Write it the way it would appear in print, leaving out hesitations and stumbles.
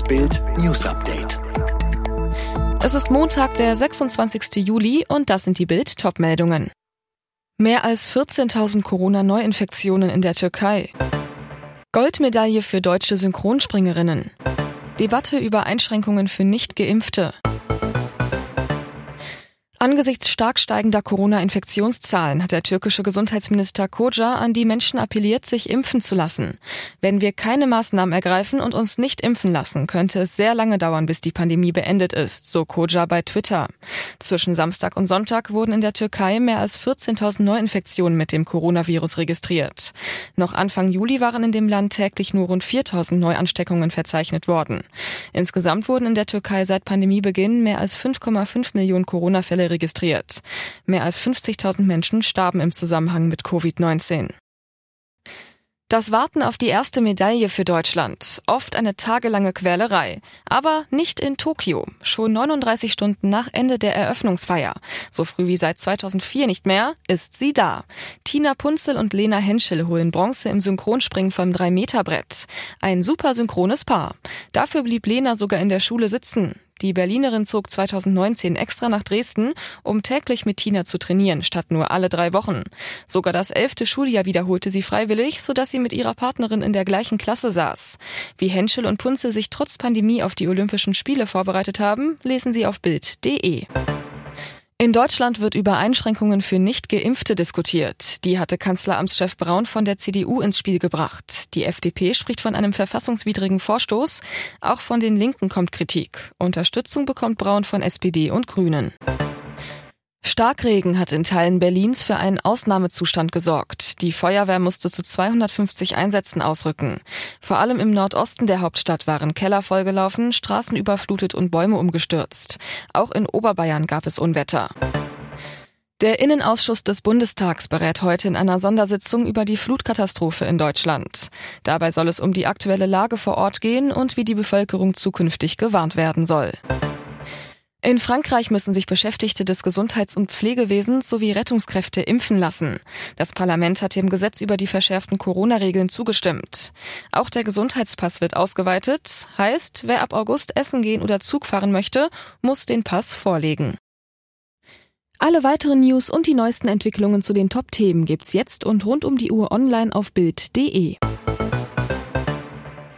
Das Bild News Update. Es ist Montag, der 26. Juli und das sind die Bild-Top-Meldungen. Mehr als 14.000 Corona-Neuinfektionen in der Türkei. Goldmedaille für deutsche Synchronspringerinnen. Debatte über Einschränkungen für Nicht-Geimpfte. Angesichts stark steigender Corona-Infektionszahlen hat der türkische Gesundheitsminister Koca an die Menschen appelliert, sich impfen zu lassen. Wenn wir keine Maßnahmen ergreifen und uns nicht impfen lassen, könnte es sehr lange dauern, bis die Pandemie beendet ist, so Koca bei Twitter. Zwischen Samstag und Sonntag wurden in der Türkei mehr als 14.000 Neuinfektionen mit dem Coronavirus registriert. Noch Anfang Juli waren in dem Land täglich nur rund 4.000 Neuansteckungen verzeichnet worden. Insgesamt wurden in der Türkei seit Pandemiebeginn mehr als 5,5 Millionen Corona-Fälle registriert. Mehr als 50.000 Menschen starben im Zusammenhang mit Covid-19. Das Warten auf die erste Medaille für Deutschland. Oft eine tagelange Quälerei. Aber nicht in Tokio. Schon 39 Stunden nach Ende der Eröffnungsfeier. So früh wie seit 2004 nicht mehr, ist sie da. Tina Punzel und Lena Henschel holen Bronze im Synchronspringen vom 3-Meter-Brett. Ein super synchrones Paar. Dafür blieb Lena sogar in der Schule sitzen. Die Berlinerin zog 2019 extra nach Dresden, um täglich mit Tina zu trainieren, statt nur alle 3 Wochen. Sogar das 11. Schuljahr wiederholte sie freiwillig, sodass sie mit ihrer Partnerin in der gleichen Klasse saß. Wie Henschel und Punzel sich trotz Pandemie auf die Olympischen Spiele vorbereitet haben, lesen Sie auf bild.de. In Deutschland wird über Einschränkungen für Nicht-Geimpfte diskutiert. Die hatte Kanzleramtschef Braun von der CDU ins Spiel gebracht. Die FDP spricht von einem verfassungswidrigen Vorstoß. Auch von den Linken kommt Kritik. Unterstützung bekommt Braun von SPD und Grünen. Starkregen hat in Teilen Berlins für einen Ausnahmezustand gesorgt. Die Feuerwehr musste zu 250 Einsätzen ausrücken. Vor allem im Nordosten der Hauptstadt waren Keller vollgelaufen, Straßen überflutet und Bäume umgestürzt. Auch in Oberbayern gab es Unwetter. Der Innenausschuss des Bundestags berät heute in einer Sondersitzung über die Flutkatastrophe in Deutschland. Dabei soll es um die aktuelle Lage vor Ort gehen und wie die Bevölkerung zukünftig gewarnt werden soll. In Frankreich müssen sich Beschäftigte des Gesundheits- und Pflegewesens sowie Rettungskräfte impfen lassen. Das Parlament hat dem Gesetz über die verschärften Corona-Regeln zugestimmt. Auch der Gesundheitspass wird ausgeweitet. Heißt, wer ab August essen gehen oder Zug fahren möchte, muss den Pass vorlegen. Alle weiteren News und die neuesten Entwicklungen zu den Top-Themen gibt's jetzt und rund um die Uhr online auf bild.de.